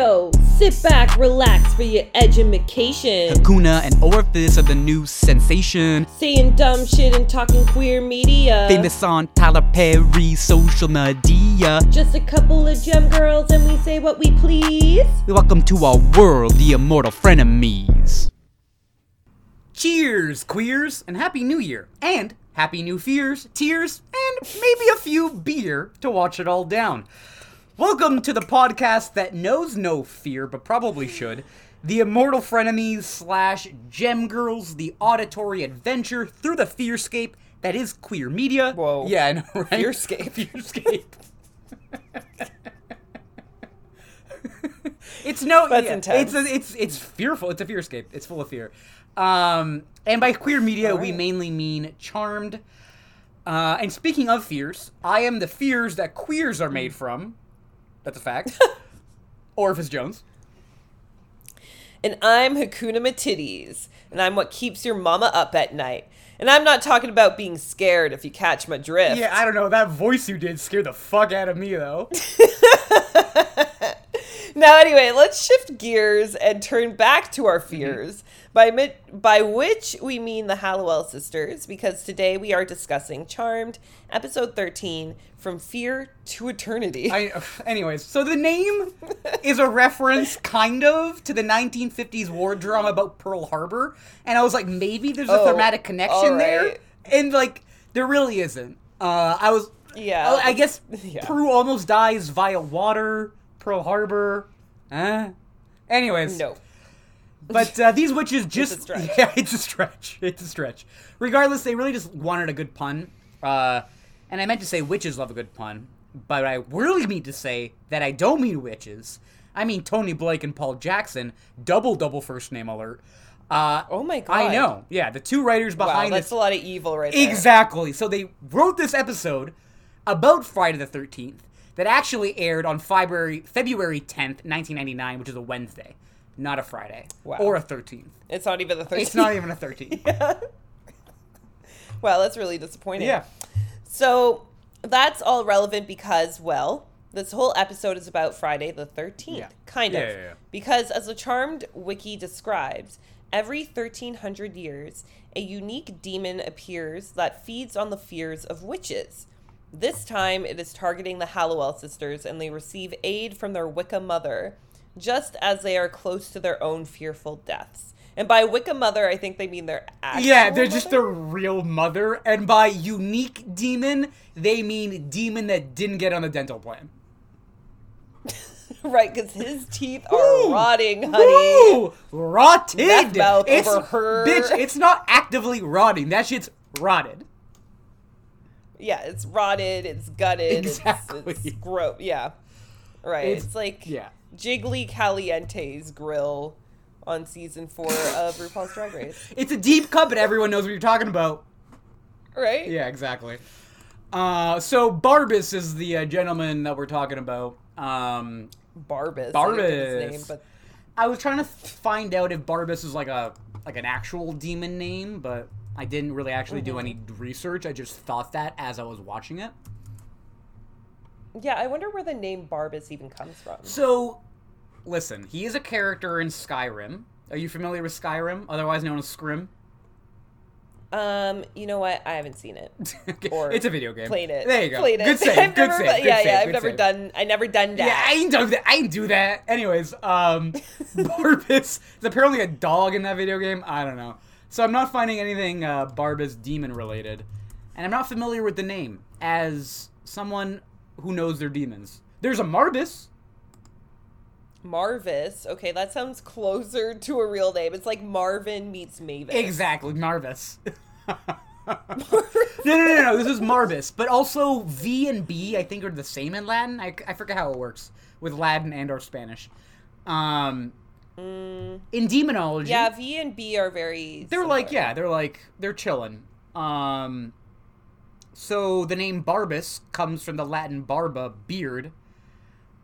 Yo, sit back, relax for your edumacation. Hakuna and orifice of the new sensation. Saying dumb shit and talking queer media. Famous on Tyler Perry social media. Just a couple of gem girls and we say what we please. Welcome to our world, the immortal frenemies. Cheers, queers, and happy new year. And happy new fears, tears, and maybe a few beer to watch it all down. Welcome to the podcast that knows no fear, but probably should. The Immortal Frenemies / Gem Girls, the auditory adventure through the fearscape that is queer media. Whoa. Yeah, I know, right? Fearscape. That's intense. It's fearful. It's a fearscape. It's full of fear. And by queer media, we mainly mean Charmed. And speaking of fears, I am the fears that queers are made from. That's a fact. Orifice Jones. And I'm Hakuna Matitties. And I'm what keeps your mama up at night. And I'm not talking about being scared, if you catch my drift. Yeah, I don't know. That voice you did scared the fuck out of me, though. Now, anyway, let's shift gears and turn back to our fears, by which we mean the Halliwell Sisters, because today we are discussing Charmed, episode 13, From Fear to Eternity. Anyways, so the name is a reference, kind of, to the 1950s war drama about Pearl Harbor, and I was like, maybe there's a thematic connection there, and, like, there really isn't. I guess Prue almost dies via water. Pearl Harbor. Anyways. No. But these witches just... It's a stretch. Yeah, it's a stretch. Regardless, they really just wanted a good pun. And I meant to say witches love a good pun. But I really mean to say that I don't mean witches. I mean Tony Blake and Paul Jackson. Double first name alert. Oh my God. I know. Yeah, the two writers behind this. That's a lot of evil right there. Exactly. So they wrote this episode about Friday the 13th. That actually aired on February 10th, 1999, which is a Wednesday, not a Friday. Wow. Or a 13th. It's not even the 13th. Yeah. Wow, that's really disappointing. Yeah. So that's all relevant because, well, this whole episode is about Friday the 13th, kind of. Yeah. Because as the Charmed Wiki describes, every 1,300 years, a unique demon appears that feeds on the fears of witches. This time, it is targeting the Halliwell sisters, and they receive aid from their Wicca mother, just as they are close to their own fearful deaths. And by Wicca mother, I think they mean their actual mother? Just their real mother. And by unique demon, they mean demon that didn't get on the dental plan. Right, because his teeth are rotting, honey. Woo! Rotted! Meth mouth over her. Bitch, it's not actively rotting. That shit's rotted. Yeah, it's rotted, it's gutted, exactly. It's gross. Yeah, right. It's like Jiggly Caliente's grill on season 4 of RuPaul's Drag Race. It's a deep cut, but everyone knows what you're talking about. Right? Yeah, exactly. So Barbas is the gentleman that we're talking about. Barbas. I didn't get his name, but... I was trying to find out if Barbas is like an actual demon name, but... I didn't really actually do any research. I just thought that as I was watching it. Yeah, I wonder where the name Barbas even comes from. So, listen, he is a character in Skyrim. Are you familiar with Skyrim, otherwise known as Scrim? You know what? I haven't seen it. Okay. Or it's a video game. Played it. There you go. I've never done that. Yeah, I didn't do that. Anyways, Barbas is apparently a dog in that video game. I don't know. So I'm not finding anything Barbas demon-related, and I'm not familiar with the name as someone who knows their demons. There's a Marbas. Marvis. Okay, that sounds closer to a real name. It's like Marvin meets Mavis. Exactly, Marvis. No. This is Marbas, but also V and B, I think, are the same in Latin. I forget how it works with Latin and or Spanish. In demonology, V and B are very similar. They're chilling. So the name Barbas comes from the Latin barba, beard,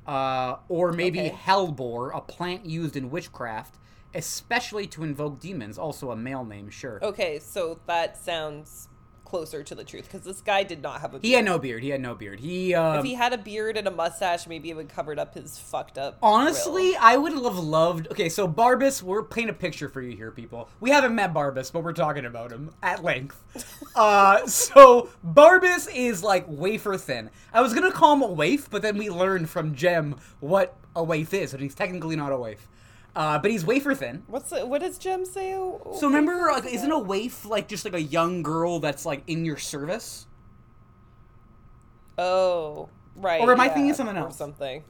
or maybe hellebore, a plant used in witchcraft, especially to invoke demons. Also a male name, sure. Okay, so that sounds closer to the truth, because this guy did not have a beard. He had no beard. He if he had a beard and a mustache, maybe it would covered up his fucked up. Honestly, grill. I would have loved. Okay, so Barbas, we're painting a picture for you here, people. We haven't met Barbas, but we're talking about him at length. So Barbas is like wafer thin. I was gonna call him a waif, but then we learned from Jem what a waif is, and he's technically not a waif. But he's wafer thin. What does Jem say? So remember, like, isn't a waif like just like a young girl that's like in your service? Oh, right. Or am I thinking something else? Or something.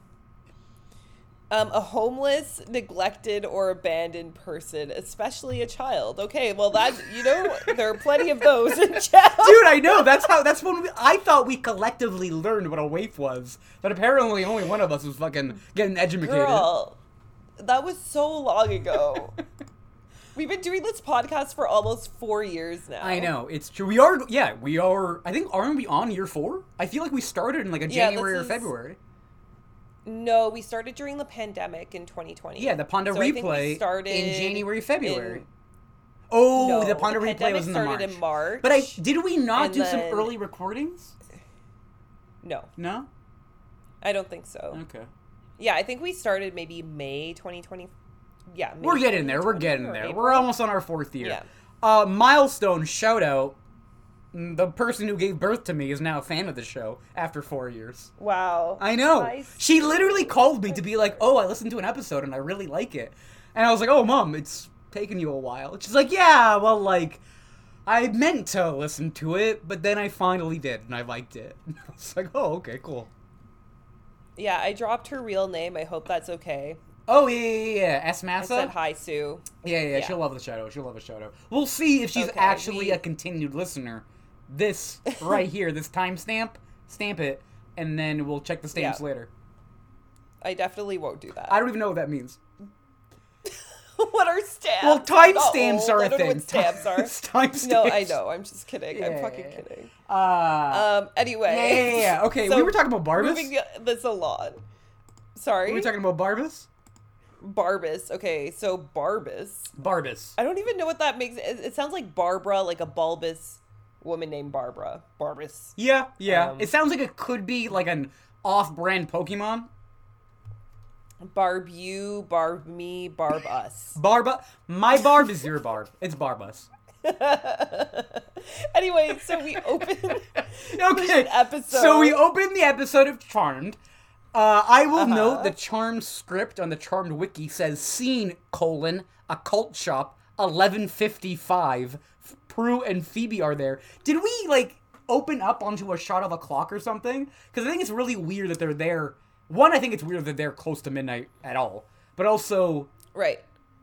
A homeless, neglected, or abandoned person, especially a child. Okay, well that, you know, there are plenty of those in jail. Dude, I know. That's when I thought we collectively learned what a waif was, but apparently only one of us was fucking getting edumacated. Girl. That was so long ago. We've been doing this podcast for almost 4 years now. I know. It's true. We are. I think, aren't we on year 4? I feel like we started in like a January or February. No, we started during the pandemic in 2020. Yeah, the Ponda replay started in January, February. The Ponda replay was in the March. In March. But did we not do some early recordings? No. No? I don't think so. Okay. Yeah, I think we started maybe May 2020. Yeah, May we're getting there. April. We're almost on our 4th year. Yeah. Milestone shout out. The person who gave birth to me is now a fan of the show after 4 years. Wow. I know. Nice. She literally called me to be like, oh, I listened to an episode and I really like it. And I was like, oh, Mom, it's taken you a while. And she's like, yeah, well, like, I meant to listen to it, but then I finally did and I liked it. And I was like, oh, okay, cool. Yeah, I dropped her real name. I hope that's okay. Oh, yeah. S. Massa? I said hi, Sue. Yeah. She'll love the shout-out. We'll see if she's actually a continued listener. This right here, this timestamp, stamp it, and then we'll check the stamps later. I definitely won't do that. I don't even know what that means. What are stamps? Well, timestamps are a thing. I don't know what stamps are. Timestamps. No, I know. I'm just kidding. Yeah, I'm fucking kidding. Anyway. Yeah. Okay, so we were talking about Barbas. Moving this along. Sorry. We were talking about Barbas? Barbas. Okay, so Barbas. I don't even know what that makes. It sounds like Barbara, like a bulbous woman named Barbara. Barbas. Yeah. It sounds like it could be like an off-brand Pokemon. Barb you, barb me, barb us. Barba. My barb is your barb. It's Barbas. Anyway, so we open an episode. So we open the episode of Charmed. I will note the Charmed script on the Charmed Wiki says scene, occult shop, 11:55. Prue and Phoebe are there. Did we, like, open up onto a shot of a clock or something? Because I think it's really weird that they're there. One, I think it's weird that they're close to midnight at all. But also, right?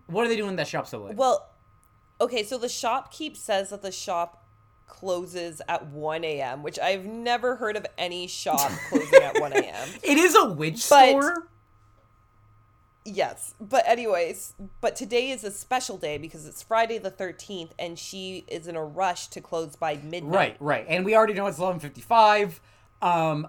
What are they doing in that shop so late? Well, okay, so the shopkeep says that the shop closes at 1 a.m., which I've never heard of any shop closing at 1 a.m. It is a witch store. Yes. But anyways, today is a special day because it's Friday the 13th, and she is in a rush to close by midnight. Right. And we already know it's 11:55.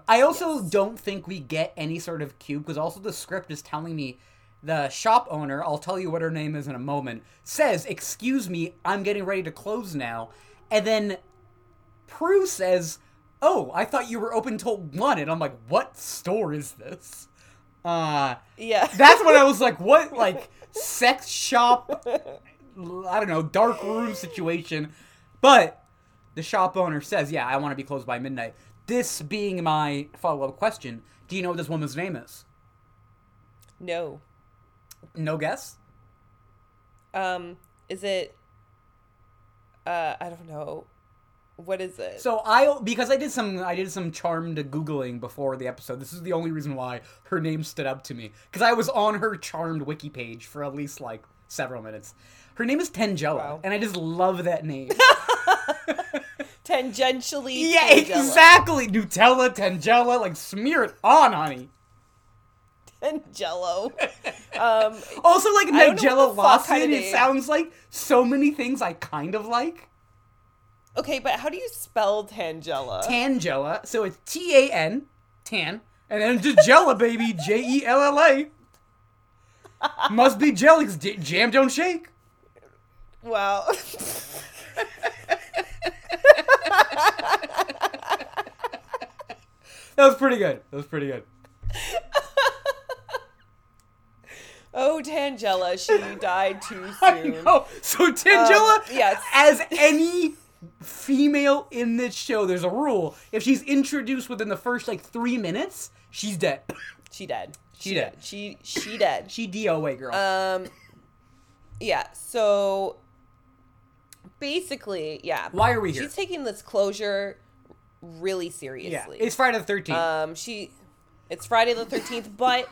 I also don't think we get any sort of cue, because also the script is telling me the shop owner, I'll tell you what her name is in a moment, says, excuse me, I'm getting ready to close now. And then Prue says, oh, I thought you were open till 1. And I'm like, what store is this? Yeah. That's when I was like, what, like, sex shop, I don't know, dark room situation. But the shop owner says, yeah, I want to be closed by midnight. This being my follow-up question, do you know what this woman's name is? No. No guess? Is it, I don't know. What is it? So I did some Charmed Googling before the episode. This is the only reason why her name stood up to me. Because I was on her Charmed Wiki page for at least, like, several minutes. Her name is Tangela, and I just love that name. Tangentially. Yeah, Tangela. Exactly. Nutella, Tangela, like, smear it on, honey. Tangelo. Also, like, Nigella Lawson, it sounds like so many things I kind of like. Okay, but how do you spell Tangela? Tangela. So it's T-A-N, tan, and then Jella, baby, Jella. Must be jelly, jam don't shake. Wow. That was pretty good. That was pretty good. Oh, Tangela, she died too soon. Oh, so Tangela, yes. As any female in this show, there's a rule. If she's introduced within the first 3 minutes, she's dead. She dead. She dead. She dead. She DOA girl. Yeah. So basically, yeah. Why are we here? She's taking this closure really seriously. Yeah. It's Friday the 13th. It's Friday the 13th, but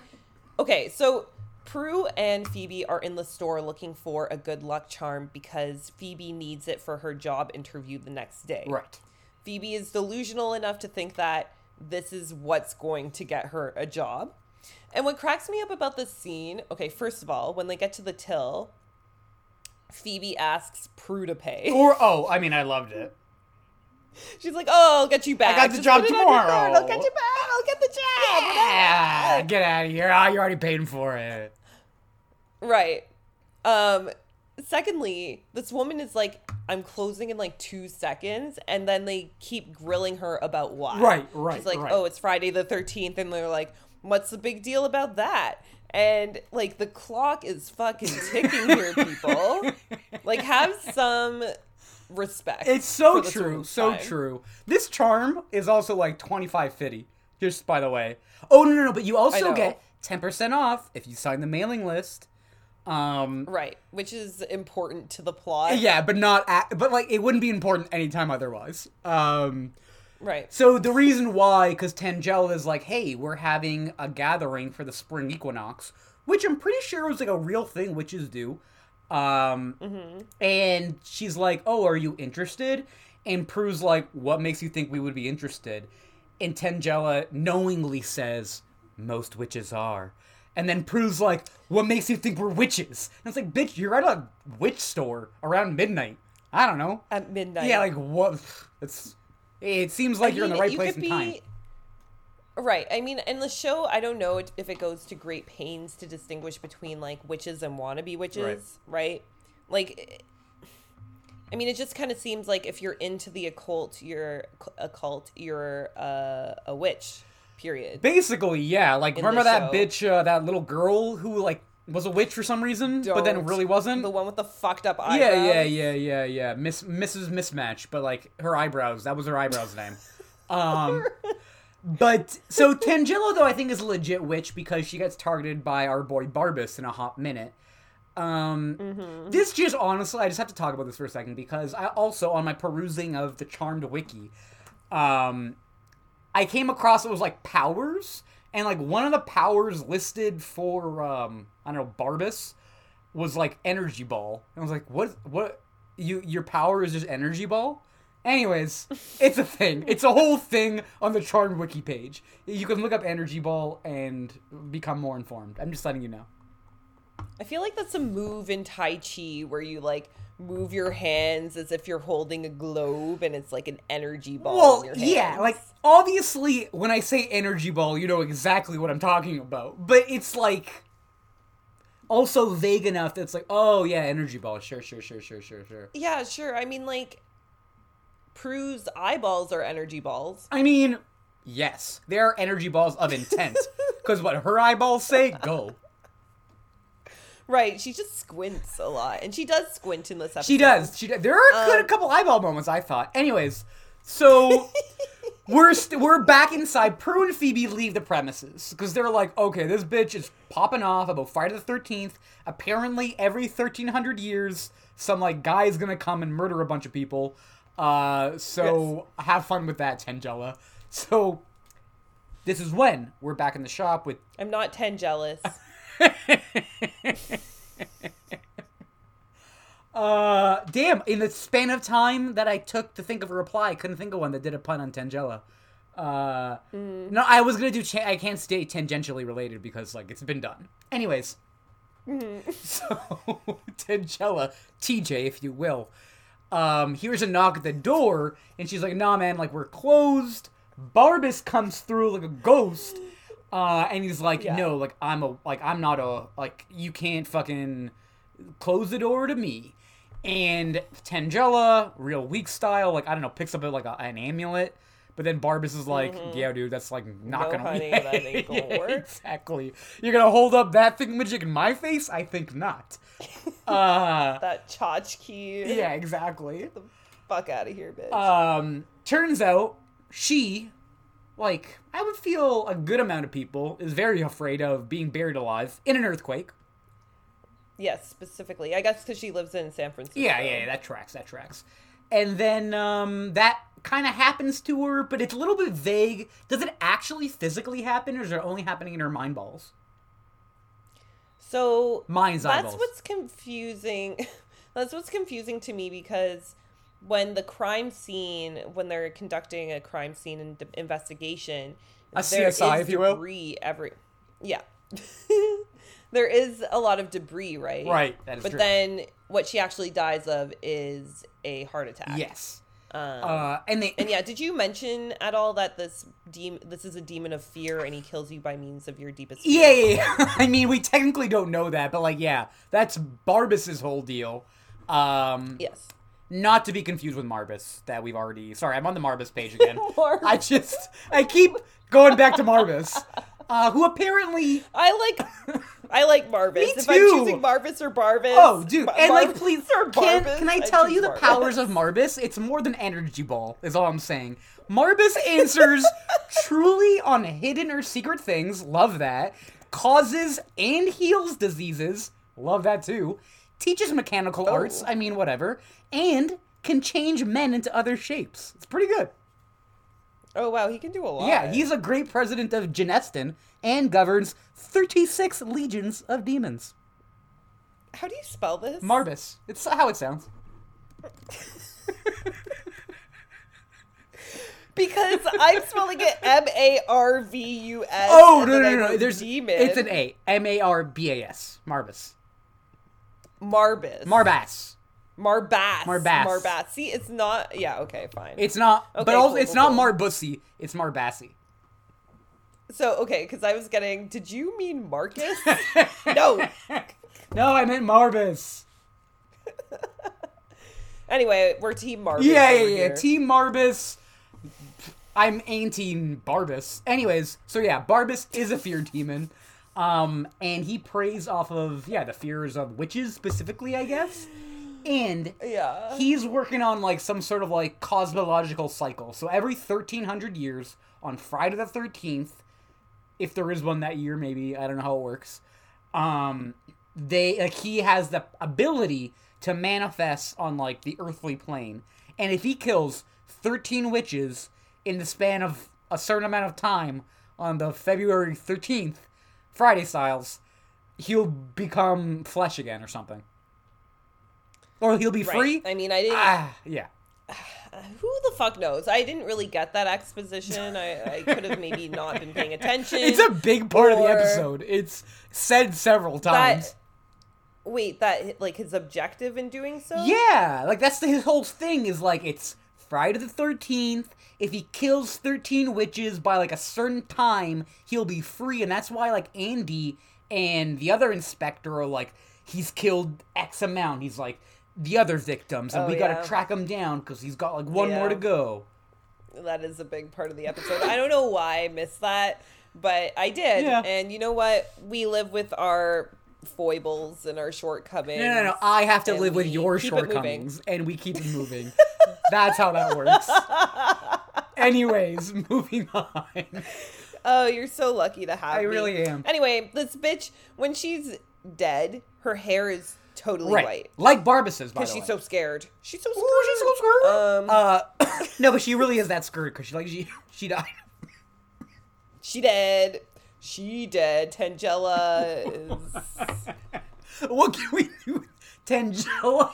okay, so Prue and Phoebe are in the store looking for a good luck charm because Phoebe needs it for her job interview the next day. Right. Phoebe is delusional enough to think that this is what's going to get her a job. And what cracks me up about this scene, okay, first of all, when they get to the till, Phoebe asks Prue to pay. I loved it. She's like, oh, I'll get you back. I got the job tomorrow. I'll get you back. I'll get the job. Yeah, get out of here. Oh, you're already paying for it. Right. Secondly, this woman is like, I'm closing in 2 seconds. And then they keep grilling her about why. Right. She's like, oh, it's Friday the 13th. And they're like, what's the big deal about that? And the clock is fucking ticking here, people. Have some respect. It's so true. So true. This charm is also $25.50. Just by the way. Oh, no. But you also get 10% off if you sign the mailing list. Right, which is important to the plot. Yeah, but not it wouldn't be important anytime otherwise. Right. So the reason why, because Tangela is like, hey, we're having a gathering for the spring equinox, which I'm pretty sure was a real thing witches do. And she's like, oh, are you interested? And Prue's like, what makes you think we would be interested? And Tangela knowingly says, most witches are. And then Prue's like, what makes you think we're witches? And it's like, bitch, you're at a witch store around midnight. I don't know. At midnight. Yeah, what? It seems like you're in the right place and time. Right. I mean, in the show, I don't know if it goes to great pains to distinguish between, witches and wannabe witches, right? It just kind of seems like if you're into the occult, you're a witch. Period. Basically, yeah. Remember that bitch, that little girl who was a witch for some reason, but then really wasn't. The one with the fucked up eyebrows. Yeah. Mrs. Mismatch, but her eyebrows. That was her eyebrows name. But so Tangela though I think is a legit witch because she gets targeted by our boy Barbas in a hot minute. This just honestly, I just have to talk about this for a second because I also on my perusing of the Charmed Wiki, I came across it was powers, and one of the powers listed for Barbas was energy ball. And I was like, what your power is just energy ball? Anyways, it's a thing. It's a whole thing on the Charmed Wiki page. You can look up energy ball and become more informed. I'm just letting you know. I feel like that's a move in Tai Chi where you move your hands as if you're holding a globe and it's an energy ball in your hands. Yeah, obviously when I say energy ball, you know exactly what I'm talking about. But it's also vague enough that it's oh yeah, energy ball. Sure. Yeah, sure. I mean Prue's eyeballs are energy balls. I mean, yes. They are energy balls of intent. Because what her eyeballs say, go. Right, she just squints a lot, and she does squint in this episode. She does. There are a couple eyeball moments, I thought. Anyways, so we're back inside. Prue and Phoebe leave the premises because they're okay, this bitch is popping off about Friday the 13th. Apparently, every 1,300 years, some guy is gonna come and murder a bunch of people. Have fun with that, Tangela. So this is when we're back in the shop with. I'm not Tangelas. Damn, in the span of time that I took to think of a reply, I couldn't think of one that did a pun on Tangela. No, I was gonna do I can't stay tangentially related because it's been done. Anyways, so Tangela, TJ if you will, hears a knock at the door and she's like, nah man, we're closed. Barbas comes through like a ghost. And he's like, yeah. No, I'm not you can't fucking close the door to me. And Tangela, real weak style, picks up an amulet, But then Barbas is like, yeah, dude, that's like not going to work. That ain't gonna work. Exactly. You're going to hold up that thingamajig in my face? I think not. That tchotchke. Yeah, exactly. Get the fuck out of here, bitch. Turns out she, like, I would feel a good amount of people is very afraid of being buried alive in an earthquake. Yes, specifically. I guess because she lives in San Francisco. Yeah, that tracks. And then that kind of happens to her, but it's a little bit vague. Does it actually physically happen, or is it only happening in her mind balls? So mind's eyeballs. That's what's confusing to me, because when they're conducting a crime scene and investigation, a CSI, if you will, there is a lot of debris, right? Right, that is true. But then what she actually dies of is a heart attack. Yes. Did you mention at all that this is a demon of fear and he kills you by means of your deepest fear? Yeah. I mean, we technically don't know that, but like, yeah, that's Barbas's whole deal. Yes. Not to be confused with Marbas that we've already... Sorry, I'm on the Marbas page again. I keep going back to Marbas. Who apparently... I like Marbas. Me too. If I'm choosing Marbas or Barbas. Oh, dude. Please, can I tell you the Marbas. Powers of Marbas? It's more than energy ball, is all I'm saying. Marbas answers truly on hidden or secret things. Love that. Causes and heals diseases. Love that, too. Teaches mechanical arts. I mean, whatever. And can change men into other shapes. It's pretty good. Oh, wow, he can do a lot. Yeah, he's a great president of Genestin and governs 36 legions of demons. How do you spell this? Marbas. It's how it sounds. Because I'm spelling it Marvus. Oh, no. There's demon. It's an A. Marbas. Marbas. Marbas. Marbas. Marbas. See, it's not... Yeah, okay, fine. It's not... Okay, but also, it's not Marbussy. It's Marbassi. So, okay, because I was getting... Did you mean Marcus? No. No, I meant Marbas. Anyway, we're Team Marbas. Yeah. Team Marbas. I'm anti-Barbas. Anyways, so yeah, Barbas is a fear demon. And he preys off of, the fears of witches specifically, I guess. And he's working on, like, some sort of, like, cosmological cycle. So every 1,300 years, on Friday the 13th, if there is one that year, maybe, I don't know how it works, he has the ability to manifest on, like, the earthly plane. And if he kills 13 witches in the span of a certain amount of time on the February 13th, Friday styles, he'll become flesh again or something. Or he'll be free? I mean, I didn't... Who the fuck knows? I didn't really get that exposition. I could have maybe not been paying attention. It's a big part of the episode. It's said several times. That his objective in doing so? Yeah, like, that's his whole thing is, like, it's Friday the 13th. If he kills 13 witches by, like, a certain time, he'll be free. And that's why, like, Andy and the other inspector are, like, he's killed X amount. He's, like... the other victims, and we gotta track him down because he's got like one more to go. That is a big part of the episode. I don't know why I missed that, but I did. Yeah. And you know what? We live with our foibles and our shortcomings. No. I have to live with your shortcomings, and we keep it moving. That's how that works. Anyways, moving on. Oh, you're so lucky to have me. I really am. Anyway, this bitch, when she's dead, her hair is totally white. Like Barbas's, by the way. Because she's so scared. No, but she really is that scared because she died. She dead. Tangela is... What can we do? Tangela.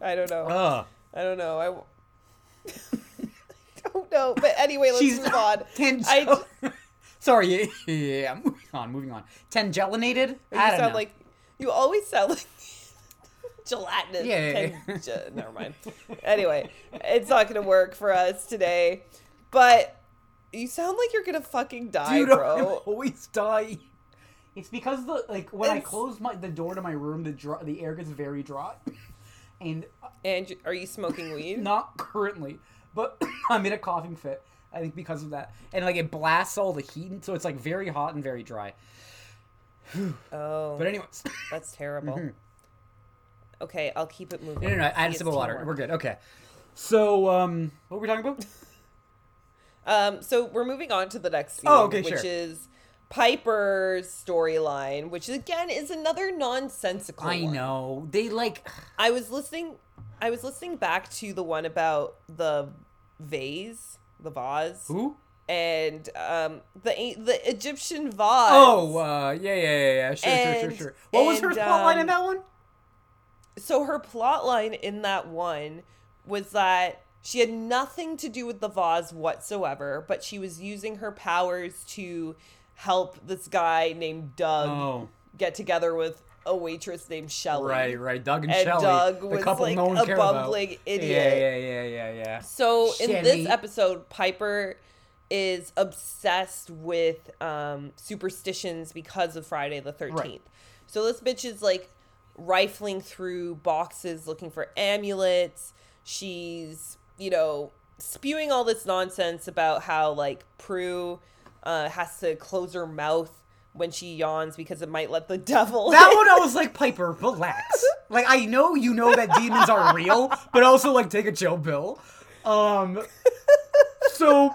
I don't know. I don't know. But anyway, let's move on. Tangela. Sorry, yeah, moving on. Tangelinated? You always sound like gelatinous. Yeah. Never mind. Anyway, it's not going to work for us today, but you sound like you're going to fucking die, dude, bro. Dude, I always die. It's because, when I close the door to my room, the air gets very dry. And are you smoking weed? Not currently, but I'm in a coughing fit, I think, because of that. And like it blasts all the heat, and so it's like very hot and very dry. Oh. But anyways. That's terrible. Mm-hmm. Okay, I'll keep it moving. No. I had a sip of water. We're good. Okay. So, what were we talking about? So we're moving on to the next scene, which is Piper's storyline, which again is another nonsensical one. I know. They like I was listening back to the one about the vase, Who? And the Egyptian vase. Oh, yeah. Sure. What was her plot line in that one? So her plot line in that one was that she had nothing to do with the vase whatsoever, but she was using her powers to help this guy named Doug get together with a waitress named Shelly. Right. Doug and Shelly. Doug was the couple like no one a bumbling idiot. Yeah. So Shelly. In this episode, Piper is obsessed with superstitions because of Friday the 13th. Right. So this bitch is like rifling through boxes looking for amulets. She's, spewing all this nonsense about how like Prue has to close her mouth when she yawns because it might let the devil in. That one I was like, Piper, relax. Like, I know you know that demons are real, but also like take a chill pill. So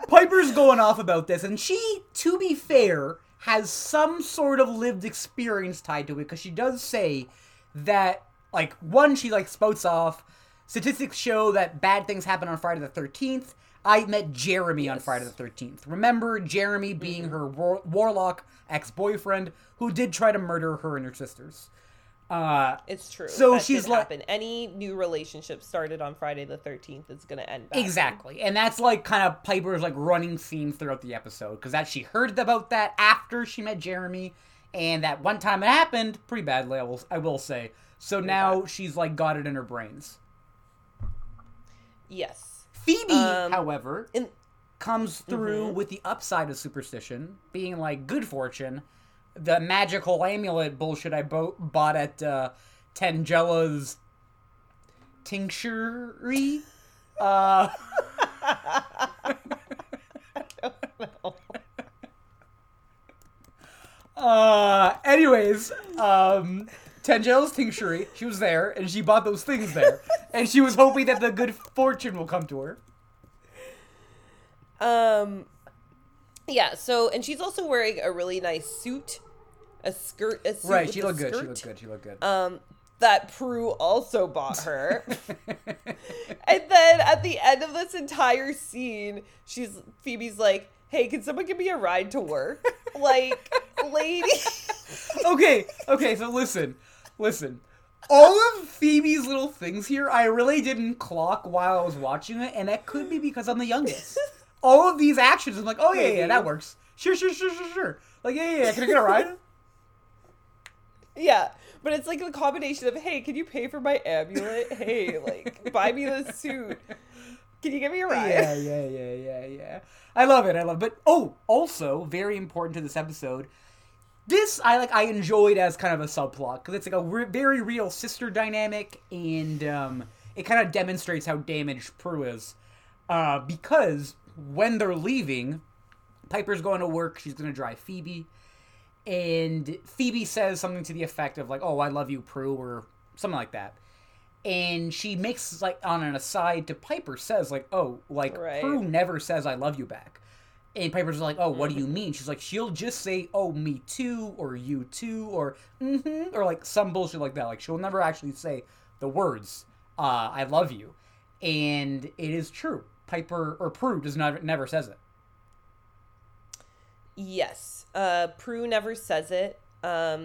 Piper's going off about this, and she, to be fair, has some sort of lived experience tied to it, because she does say that, like, one, she like spouts off, statistics show that bad things happen on Friday the 13th. I met Jeremy on Friday the 13th. Remember Jeremy being her warlock ex-boyfriend who did try to murder her and her sisters. It's true. So that she's like, any new relationship started on Friday the 13th is going to end badly. Exactly. And that's like kind of Piper's like running theme throughout the episode, because that she heard about that after she met Jeremy, and that one time it happened pretty badly, I will say. So pretty now bad. She's like got it in her brains. Yes. Phoebe, however, comes through with the upside of superstition, being like, good fortune, the magical amulet bullshit I bought at Tangela's tincturery. I don't know. Anyways, Tangela's tincturery, she was there, and she bought those things there. And she was hoping that the good fortune will come to her. Yeah, so, and she's also wearing a really nice suit. A suit. Right, she looked good. She looked good. That Prue also bought her. And then at the end of this entire scene, Phoebe's like, hey, can someone give me a ride to work? Like, lady. Okay, so listen. All of Phoebe's little things here, I really didn't clock while I was watching it, and that could be because I'm the youngest. All of these actions, I'm like, oh, yeah, that works. Sure. Like, yeah, can I get a ride? Yeah, but it's like a combination of, hey, can you pay for my amulet? Hey, like, buy me this suit. Can you give me a ride? Yeah. I love it. But, also, very important to this episode, this I enjoyed as kind of a subplot, because it's like a very real sister dynamic, and it kind of demonstrates how damaged Prue is. Because when they're leaving, Piper's going to work, she's going to drive Phoebe, and Phoebe says something to the effect of like, oh, I love you, Prue, or something like that. And she makes like on an aside to Piper, says like, oh, like right. Prue never says I love you back. And Piper's like, oh, what do you mean? She's like, she'll just say, oh, me too, or you too, or or like some bullshit like that. Like, she'll never actually say the words, I love you. And it is true. Piper, or Prue, never says it. Yes. Prue never says it. I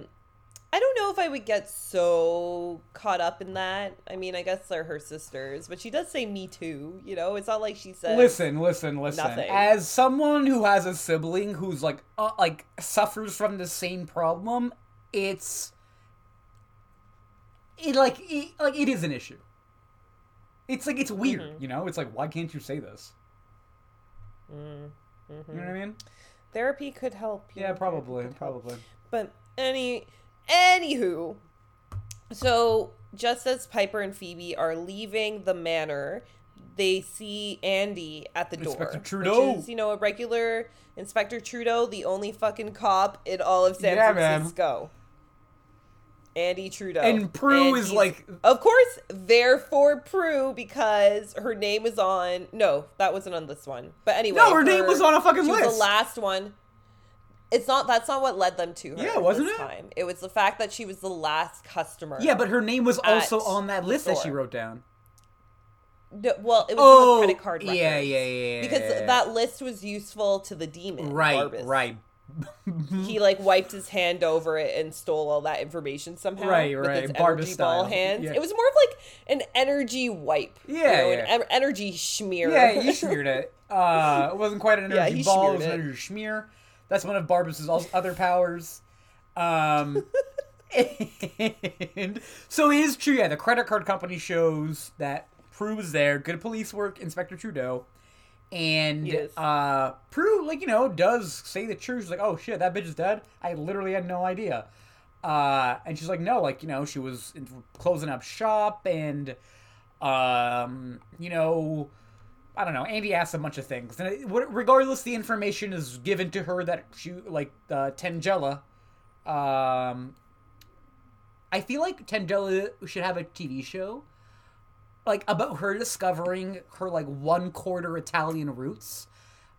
don't know if I would get so caught up in that. I mean, I guess they're her sisters, but she does say me too, It's not like she says Listen. Nothing. As someone who has a sibling who's like suffers from the same problem, it is an issue. It's like, it's weird, It's like, why can't you say this? You know what I mean? Therapy could help you. Yeah, probably. But anywho, So just as Piper and Phoebe are leaving the manor, they see Andy at the door. Inspector Trudeau. Which is, you know, a regular Inspector Trudeau, the only fucking cop in all of San Francisco. Man. Andy Trudeau. And Prue is like... Of course, therefore Prue, because her name was on... No, that wasn't on this one. But anyway. No, her name was on a fucking list. She was the last one. It's not, that's not what led them to her. Yeah, wasn't it? Time. It was the fact that she was the last customer. Yeah, but her name was also on that list that she wrote down. No, well, it was on the credit card records. Yeah. Because that list was useful to the demon. Right, Barbas. He like wiped his hand over it and stole all that information somehow. Right. With his energy style. Ball hands. Yeah. It was more of like an energy wipe. Yeah. An energy schmear. Yeah, you smeared it. It wasn't quite an energy ball. It was an energy schmear. That's one of Barbas' other powers. And so it is true. Yeah, the credit card company shows that Prue was there. Good police work, Inspector Trudeau. And yes. Prue, like, you know, does say the truth. She's like, oh, shit, that bitch is dead? I literally had no idea. And she's like, no, like, you know, she was closing up shop. And, you know... I don't know. Andy asks a bunch of things, and regardless, the information is given to her that she, like, Tangela. I feel like Tangela should have a TV show, like about her discovering her like 1/4 Italian roots,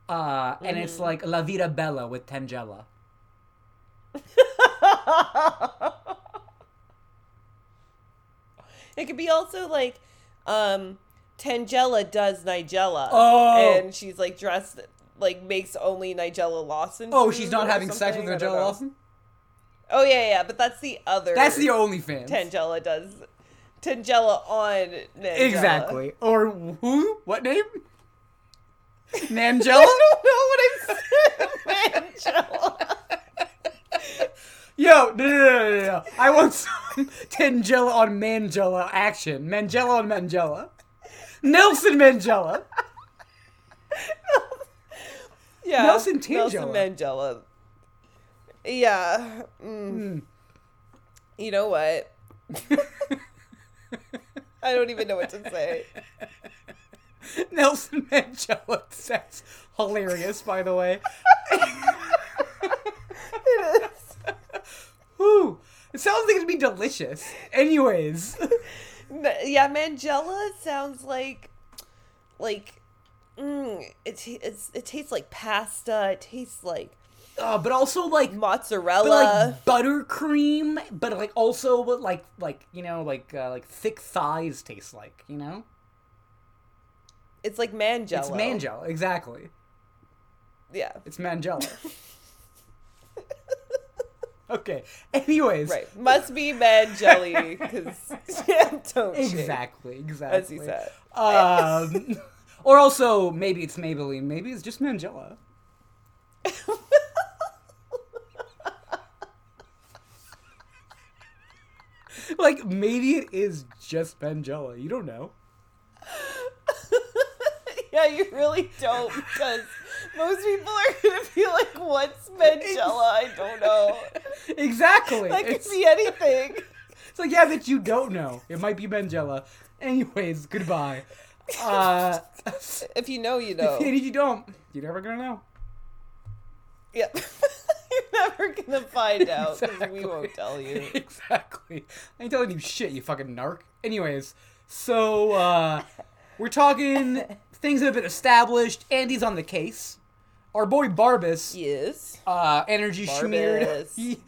and it's like La Vida Bella with Tangela. It could be also like. Tangela does Nigella. Oh. And she's, like, dressed, like, makes only Nigella Lawson. Oh, she's not having sex with Nigella Lawson? Oh, yeah, but that's the other. That's the OnlyFans. Tangela does. Tangela on Nangela. Exactly. Or who? What name? Nangela? I don't know what I'm saying. Nangela. Yo, no. I want some Tangela on Mangela action. Mangela on Mangela. Nelson Mandela. Yeah. Nelson Tangela. Nelson Mandela. Yeah. Mm. You know what? I don't even know what to say. Nelson Mandela. That's hilarious, by the way. It is. Whew. It sounds like it'd be delicious. Anyways. Yeah, Mangela sounds like it tastes like pasta. It tastes like, but also like mozzarella, but like buttercream, but like also what like you know like thick thighs taste like, you know. It's like Mangela. It's Mangela, exactly. Yeah, it's Mangela. Okay. Anyways. Right. Must be mad jelly because don't shake. Exactly. As you said. Or also maybe it's Maybelline. Maybe it's just Mangela. Like maybe it is just Mangela. You don't know. Yeah, you really don't, because most people are going to be like, what's Mangela? I don't know. Exactly. That could be anything. It's like, yeah, that you don't know. It might be Mangela. Anyways, goodbye. If you know, you know. And if you don't, you're never going to know. Yeah. You're never going to find out, because we won't tell you. Exactly. I ain't telling you shit, you fucking narc. Anyways, so we're talking... Things have been established. Andy's on the case. Our boy Barbas. Yes. Energy schmeared. He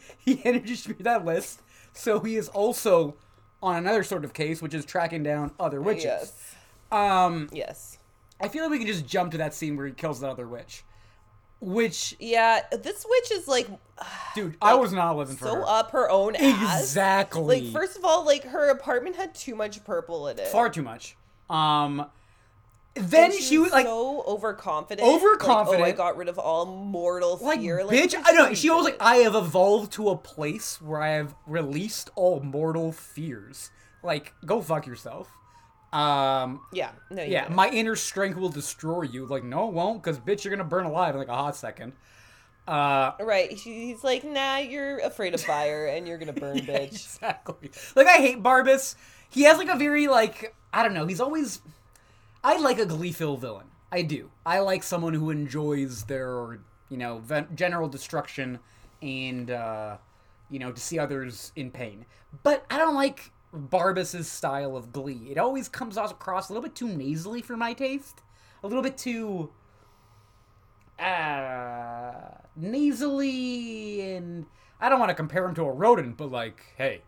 energy schmeared that list. So he is also on another sort of case, which is tracking down other witches. Yes. I feel like we can just jump to that scene where he kills that other witch. Which. Yeah, this witch is like. Dude, I was not living for her. So up her own ass. Exactly. Like, first of all, like, her apartment had too much purple in it. Far too much. Then she was like so overconfident. Like, oh, I got rid of all mortal fear. Like, bitch, I know. She was like, I have evolved to a place where I have released all mortal fears. Like, go fuck yourself. No, my inner strength will destroy you. Like, no, it won't, because bitch, you're gonna burn alive in like a hot second. Right. He's like, nah, you're afraid of fire and you're going to burn, yeah, bitch. Exactly. Like, I hate Barbas. He has, like, a very, like, I don't know. He's always... I like a gleeful villain. I do. I like someone who enjoys their, you know, general destruction and, you know, to see others in pain. But I don't like Barbas' style of glee. It always comes across a little bit too nasally for my taste. A little bit too... nasally, and I don't want to compare him to a rodent, but like, hey.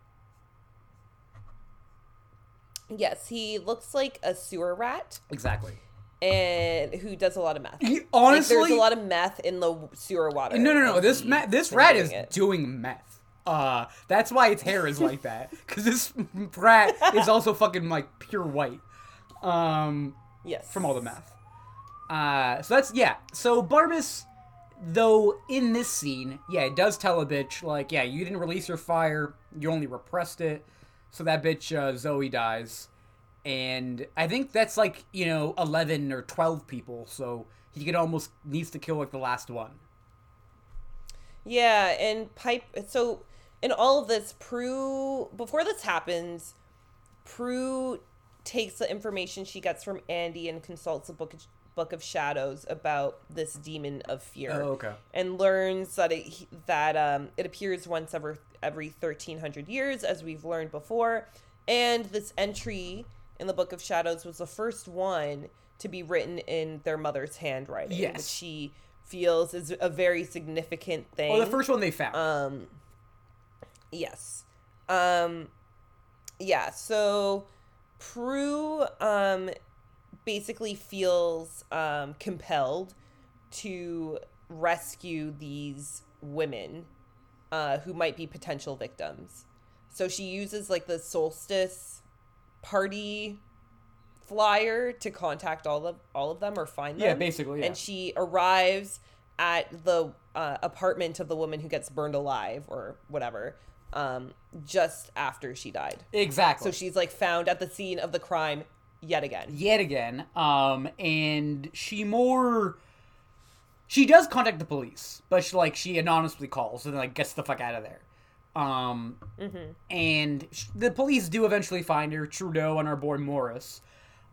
Yes, he looks like a sewer rat. Exactly. And who does a lot of meth. He, honestly, like, there's a lot of meth in the sewer water. No. This rat is doing meth. That's why its hair is like that, because this rat is also fucking like pure white. Yes. From all the meth. So that's, yeah. So Barbas, though, in this scene, yeah, it does tell a bitch, like, yeah, you didn't release your fire, you only repressed it, so that bitch, Zoe, dies. And I think that's, like, you know, 11 or 12 people, so he could almost, needs to kill, like, the last one. Yeah, and so, in all of this, before this happens, Prue takes the information she gets from Andy and consults a Book of Shadows about this demon of fear. Oh, okay. And learns that it appears once every 1,300 years, as we've learned before. And this entry in the Book of Shadows was the first one to be written in their mother's handwriting, yes, which she feels is a very significant thing. Oh, the first one they found. Yes. Yeah. So Prue basically feels compelled to rescue these women who might be potential victims. So she uses, like, the solstice party flyer to contact all of them or find them. Yeah, basically, yeah. And she arrives at the apartment of the woman who gets burned alive or whatever, just after she died. Exactly. So she's, like, found at the scene of the crime yet again. And she does contact the police, but she anonymously calls and gets the fuck out of there. And the police do eventually find her, Trudeau and our boy Morris.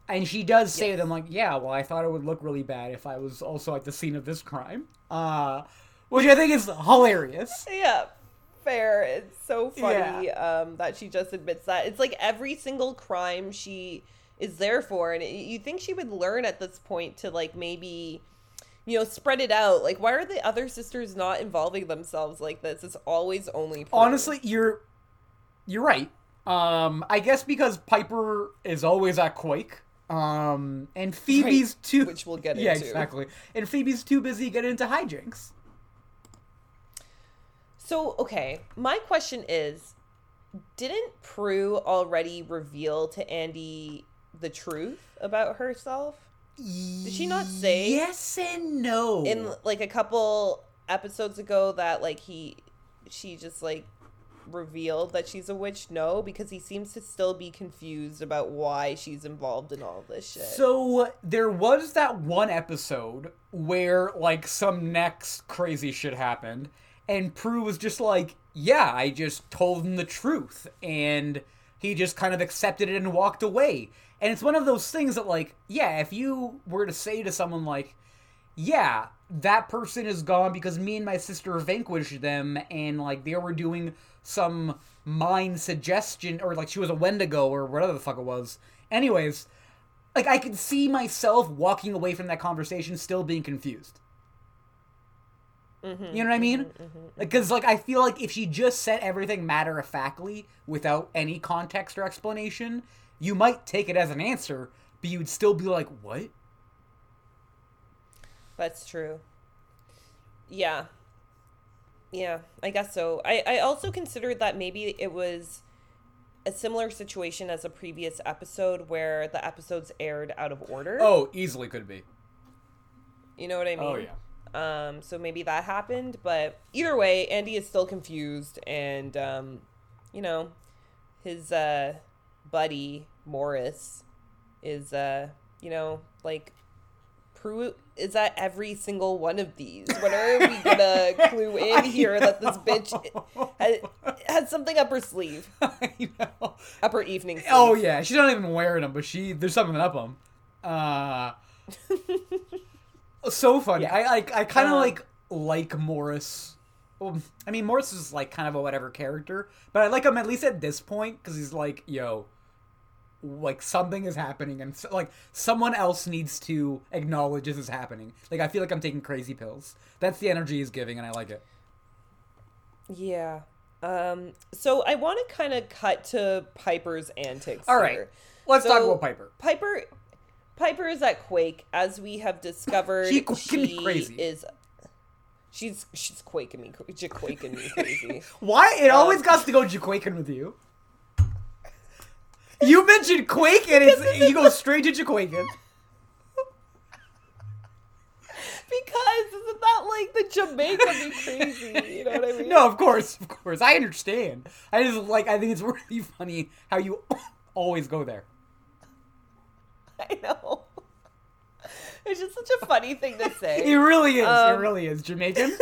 And she does say to them, like, yeah, well, I thought it would look really bad if I was also at the scene of this crime. Which I think is hilarious. Yeah. Fair. It's so funny, that she just admits that. It's like every single crime she is there for, and you think she would learn at this point to, like, maybe, you know, spread it out. Like, why are the other sisters not involving themselves like this? It's always only Prue. Honestly, you're right. I guess because Piper is always at Quake, and Phoebe's right, too, which we'll get into. Yeah, exactly. And Phoebe's too busy getting into hijinks. So, okay, my question is, didn't Prue already reveal to Andy the truth about herself? Did she not say yes and no in, like, a couple episodes ago that, like, she just, like, revealed that she's a witch? No, because he seems to still be confused about why she's involved in all this shit. So there was that one episode where, like, some next crazy shit happened and Prue was just like, yeah, I just told him the truth, and he just kind of accepted it and walked away. And it's one of those things that, like, yeah, if you were to say to someone, like, yeah, that person is gone because me and my sister vanquished them, and, like, they were doing some mind suggestion, or, like, she was a Wendigo, or whatever the fuck it was. Anyways, like, I could see myself walking away from that conversation still being confused. Mm-hmm, you know what I mean? Because, like, I feel like if she just said everything matter-of-factly without any context or explanation, you might take it as an answer, but you'd still be like, what? That's true. Yeah. Yeah, I guess so. I also considered that maybe it was a similar situation as a previous episode where the episodes aired out of order. Oh, easily could be. You know what I mean? Oh, yeah. So maybe that happened, but either way, Andy is still confused, and, you know, his, buddy, Morris, is, you know, like, Pruitt is at every single one of these. When are we gonna clue in here that this bitch had something up her sleeve? I know. Up her evening sleeve. Oh yeah, she's not even wearing them, but there's something up them. So funny. Yeah. I kind of like Morris. Well, I mean, Morris is like kind of a whatever character, but I like him at least at this point because he's like, yo, like something is happening, and like someone else needs to acknowledge this is happening. Like I feel like I'm taking crazy pills. That's the energy he's giving, and I like it. Yeah. So I want to kind of cut to Piper's antics. All right. Here. Let's talk about Piper. Piper is at Quake, as we have discovered. She's quaking me crazy. Why? It always got to go quaking with you. You mentioned Quake and you go straight to quaking. Because isn't that like the Jamaica crazy? You know what I mean? No, of course. I understand. I think it's really funny how you always go there. I know. It's just such a funny thing to say. It really is. Jamaican.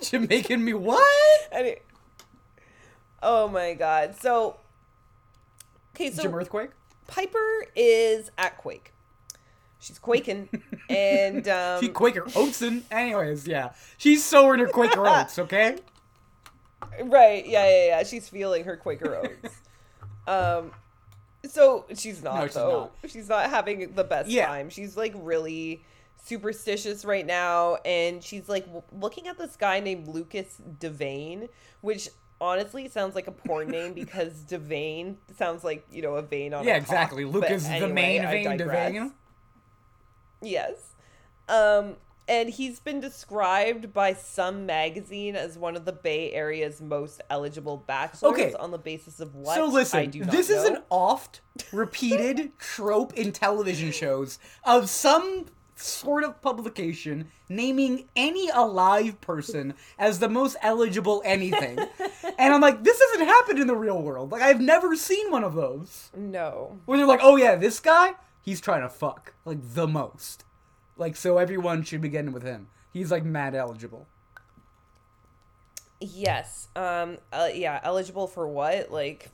Jamaican me what? Oh my god. So, okay, so Jim Earthquake? Piper is at Quake. She's quaking. And she Quaker Oatson. Anyways, yeah. She's sowing her Quaker oats, okay? Right, yeah. She's feeling her Quaker oats. So she's not, She's not having the best time. She's like really superstitious right now. And she's like looking at this guy named Lucas Devane, which honestly sounds like a porn name because Devane sounds like, you know, a vein on a top. Exactly. Lucas anyway, Devane. Yes. And he's been described by some magazine as one of the Bay Area's most eligible bachelors on the basis of what I do not know. This is an oft-repeated trope in television shows of some sort of publication naming any alive person as the most eligible anything. And I'm like, this doesn't happen in the real world. Like, I've never seen one of those. No. Where they're like, oh yeah, this guy, he's trying to fuck, like, the most. Like, so everyone should be getting with him. He's, like, mad eligible. Yes. Yeah, eligible for what? Like,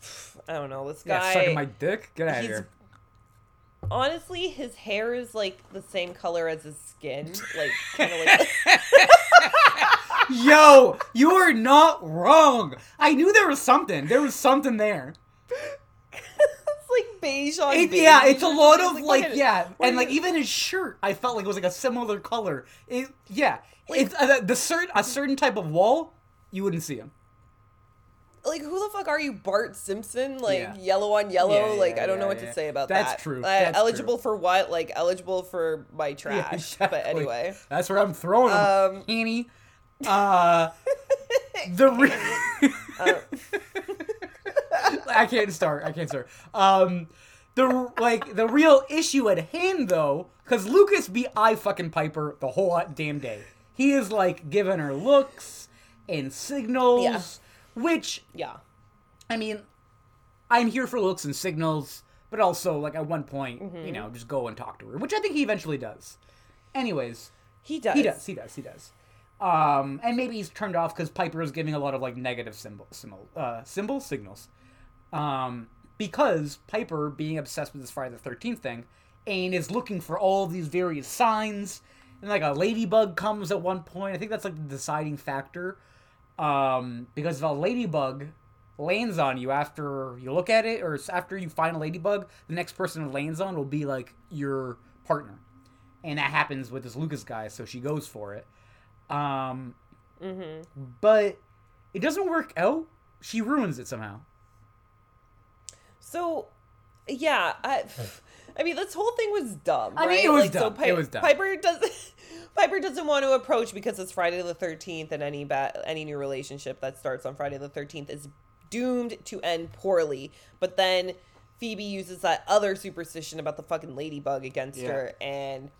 I don't know. This guy... Yeah, sucking my dick? Get out of here. Honestly, his hair is, like, the same color as his skin. Like, kind of like... Yo, you are not wrong. I knew there was something. there. Like beige on beige. Yeah, it's a lot of like and like even his shirt, I felt like it was like a similar color. It's a certain type of wall, you wouldn't see him. Like who the fuck are you, Bart Simpson? Like yellow on yellow. Yeah, like I don't know what to say about that. That's true. Eligible for what? Like eligible for my trash. Yeah, exactly. But anyway, that's where I'm throwing him. Annie. I can't start. The real issue at hand, though, because Lucas be eye fucking Piper the whole damn day. He is, like, giving her looks and signals, which... Yeah. I mean, I'm here for looks and signals, but also, like, at one point, you know, just go and talk to her, which I think he eventually does. Anyways. He does. And maybe he's turned off because Piper is giving a lot of, like, negative signals. Because Piper, being obsessed with this Friday the 13th thing, and is looking for all these various signs, and, like, a ladybug comes at one point. I think that's, like, the deciding factor, because if a ladybug lands on you after you look at it, or after you find a ladybug, the next person it lands on will be, like, your partner. And that happens with this Lucas guy, so she goes for it. But it doesn't work out. She ruins it somehow. So, yeah, I mean, this whole thing was dumb, right? I mean, it was, like, dumb. So it was dumb. Piper doesn't want to approach because it's Friday the 13th, and any new relationship that starts on Friday the 13th is doomed to end poorly. But then Phoebe uses that other superstition about the fucking ladybug against her, and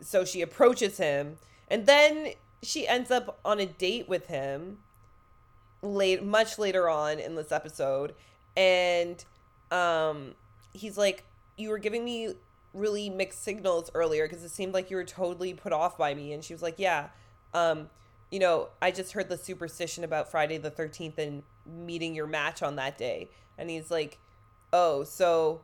so she approaches him, and then she ends up on a date with him much later on in this episode, and... he's like, you were giving me really mixed signals earlier because it seemed like you were totally put off by me. And she was like, yeah, you know, I just heard the superstition about Friday the 13th and meeting your match on that day. And he's like, oh, so,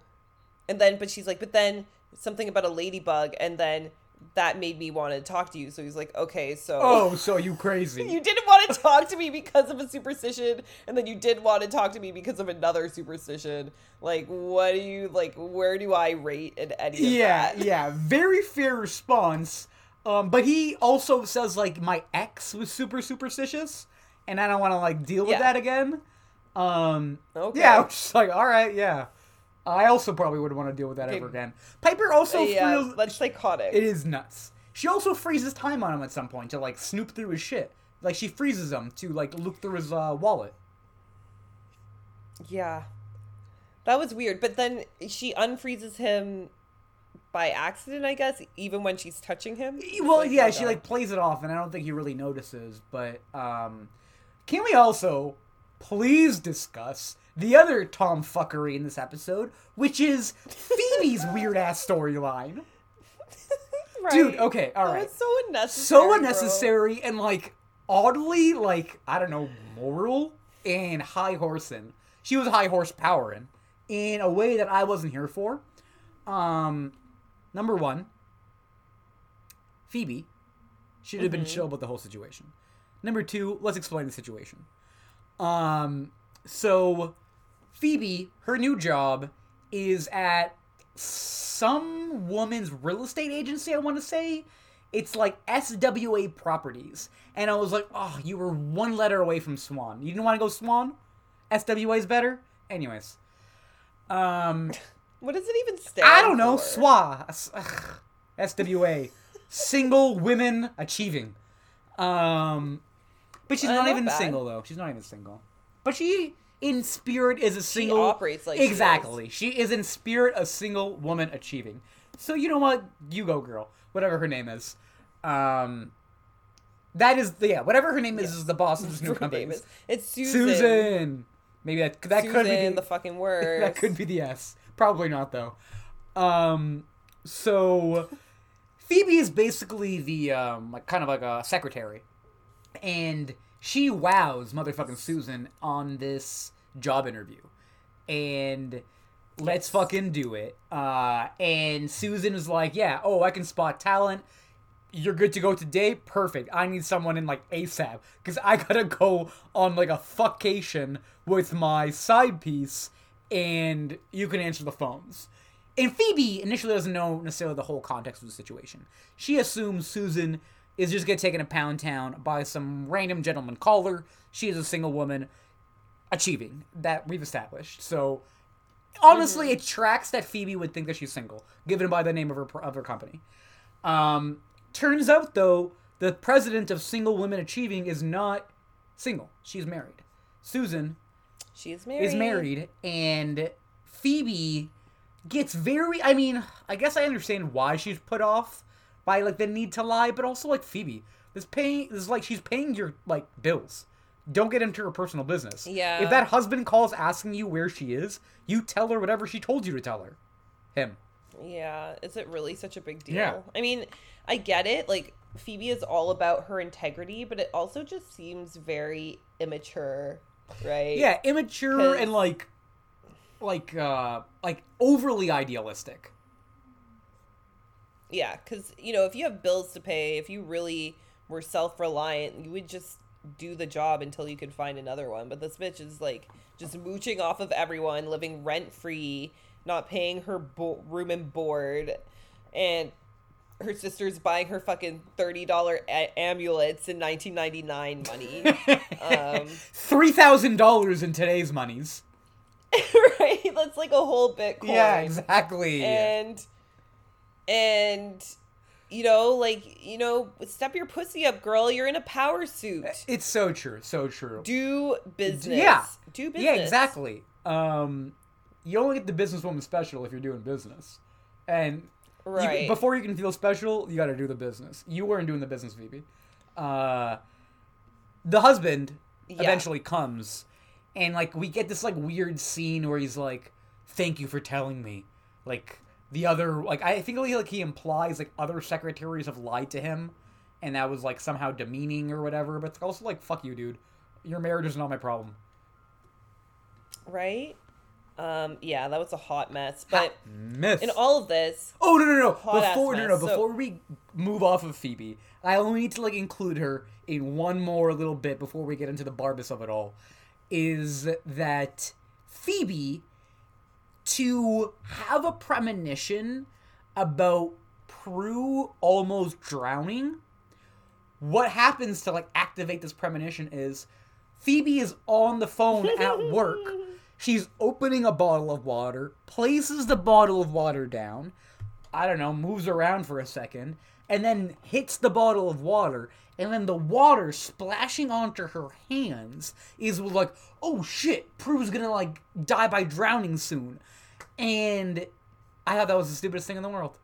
and then, but she's like, but then something about a ladybug, and then that made me want to talk to you. So he's like, okay, so. Oh, so you crazy. You didn't want to talk to me because of a superstition, and then you did want to talk to me because of another superstition. Like, what do you, like, where do I rate in any of that? Yeah, very fair response. But he also says, like, my ex was super superstitious, and I don't want to, like, deal with that again. Okay. Yeah, I was just like, all right, yeah. I also probably wouldn't want to deal with that ever again. Piper also feels... that's psychotic. It is nuts. She also freezes time on him at some point to, like, snoop through his shit. Like, she freezes him to, like, look through his wallet. Yeah. That was weird. But then she unfreezes him by accident, I guess, even when she's touching him. Well, like, yeah, she, like, plays it off, and I don't think he really notices. But can we also please discuss the other tomfuckery in this episode, which is Phoebe's weird-ass storyline. Right. Dude, okay, all right. That was so unnecessary, bro. And, like, oddly, like, I don't know, moral and high-horsing. She was high-horse-powering in a way that I wasn't here for. Number one, Phoebe should have been chill about the whole situation. Number two, let's explain the situation. So... Phoebe, her new job is at some woman's real estate agency, I want to say. It's like SWA Properties. And I was like, oh, you were one letter away from Swan. You didn't want to go Swan? SWA is better? Anyways. What does it even stand for? I don't know. SWA. SWA. Single Women Achieving. But she's not even single, though. She's not even single. But she... in spirit is a single... She operates like exactly. She is in spirit a single woman achieving. So you know what? You go, girl. Whatever her name is. That is... whatever her name is the boss of this new company. It's Susan. Susan! Maybe that Susan, could be... Susan, the fucking word. That could be the S. Probably not, though. So... Phoebe is basically the... like kind of like a secretary. And... she wows motherfucking Susan on this job interview. And let's fucking do it. And Susan is like, yeah, oh, I can spot talent. You're good to go today? Perfect. I need someone in, like, ASAP. Because I gotta go on, like, a fuckcation with my side piece. And you can answer the phones. And Phoebe initially doesn't know necessarily the whole context of the situation. She assumes Susan... is just getting taken to Pound Town by some random gentleman caller. She is a single woman achieving. That we've established. So, honestly, it tracks that Phoebe would think that she's single, given by the name of her company. Turns out, though, the president of Single Women Achieving is not single. She's married. Susan is married, and Phoebe gets very... I mean, I guess I understand why she's put off by, like, the need to lie, but also, like, Phoebe. This is like, she's paying your, like, bills. Don't get into her personal business. Yeah. If that husband calls asking you where she is, you tell her whatever she told you to tell her. Him. Yeah. Is it really such a big deal? Yeah. I mean, I get it. Like, Phoebe is all about her integrity, but it also just seems very immature, right? Yeah, immature and, like overly idealistic. Yeah, because, you know, if you have bills to pay, if you really were self-reliant, you would just do the job until you could find another one. But this bitch is, like, just mooching off of everyone, living rent-free, not paying her room and board. And her sister's buying her fucking $30 amulets in 1999 money. $3,000 in today's monies. Right? That's like a whole Bitcoin. Yeah, exactly. And, you know, like, you know, step your pussy up, girl. You're in a power suit. It's so true. So true. Do business. Yeah. Do business. Yeah, exactly. You only get the businesswoman special if you're doing business. And right. Before you can feel special, you got to do the business. You weren't doing the business, Phoebe. The husband eventually comes. And, like, we get this, like, weird scene where he's like, thank you for telling me. Like... the other, like, I think, like, he implies, like, other secretaries have lied to him, and that was, like, somehow demeaning or whatever, but it's also, like, fuck you, dude. Your marriage is not my problem. Right? Yeah, that was a hot mess, but in all of this... Oh, before we move off of Phoebe, I only need to, like, include her in one more little bit before we get into the Barbas of it all, is that Phoebe... to have a premonition about Prue almost drowning, what happens to, like, activate this premonition is Phoebe is on the phone at work. She's opening a bottle of water, places the bottle of water down, I don't know, moves around for a second, and then hits the bottle of water, and then the water splashing onto her hands is like, oh shit, Prue's gonna, like, die by drowning soon. And I thought that was the stupidest thing in the world.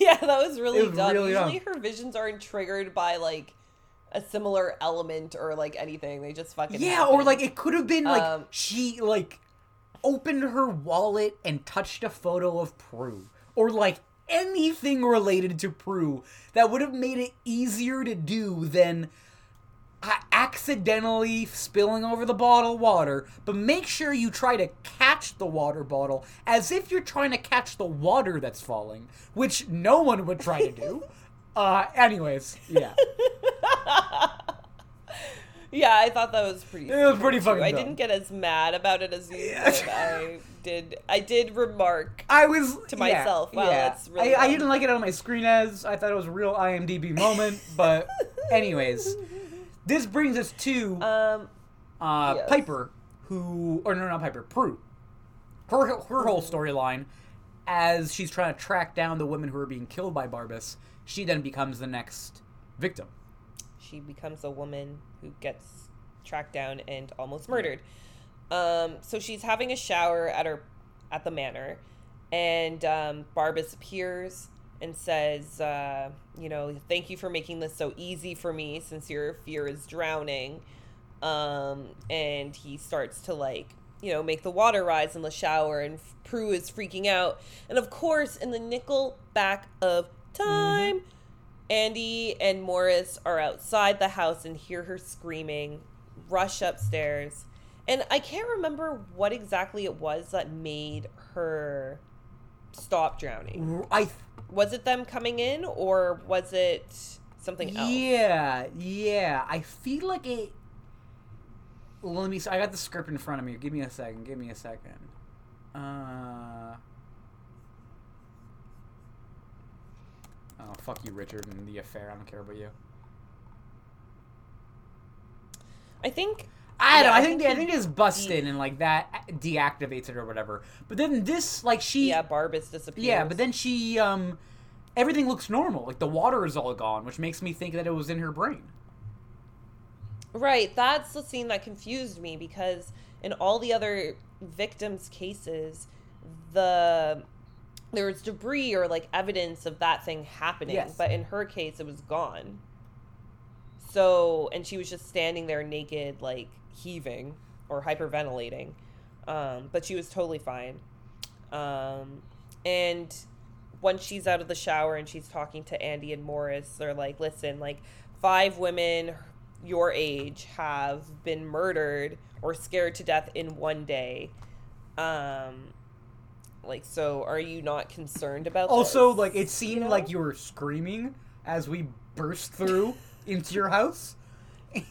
Yeah, that was really dumb. Really usually dumb. Her visions aren't triggered by, like, a similar element or, like, anything. They just fucking happen. Or, like, it could have been, like, she, like, opened her wallet and touched a photo of Prue. Or, like, anything related to Prue that would have made it easier to do than accidentally spilling over the bottle of water, but make sure you try to catch the water bottle as if you're trying to catch the water that's falling, which no one would try to do. Anyways, yeah. Yeah, I thought that was pretty... It was pretty fucking dumb. I didn't get as mad about it as you did. I did remark to myself, wow, that's really... I didn't like it on my screen as... I thought it was a real IMDb moment, but anyways. This brings us to yes. Piper, who... Or no, not Piper. Prue. Her whole storyline, as she's trying to track down the women who are being killed by Barbas, she then becomes the next victim. She becomes a woman who gets tracked down and almost murdered. So she's having a shower at the manor, and Barbas appears and says, thank you for making this so easy for me since your fear is drowning. And he starts to, like, make the water rise in the shower, and Prue is freaking out. And of course, in the nickel back of time... Mm-hmm. Andy and Morris are outside the house and hear her screaming, rush upstairs. And I can't remember what exactly it was that made her stop drowning. Was it them coming in, or was it something else? Yeah. I feel like it... Let me see. I got the script in front of me. Give me a second. Oh, fuck you, Richard, and the affair. I don't care about you. I think it's busted and, like, that deactivates it or whatever. But then this, like, she... Yeah, Barbas disappears. Yeah, but then she, everything looks normal. Like, the water is all gone, which makes me think that it was in her brain. Right, that's the scene that confused me, because in all the other victims' cases, there was debris or, like, evidence of that thing happening. Yes. But in her case, it was gone. So, and she was just standing there naked, like, heaving or hyperventilating. But she was totally fine. And once she's out of the shower and she's talking to Andy and Morris, they're like, listen, like, 5 women your age have been murdered or scared to death in one day. Like, so are you not concerned about also, this? Like, it seemed like you were screaming as we burst through into your house.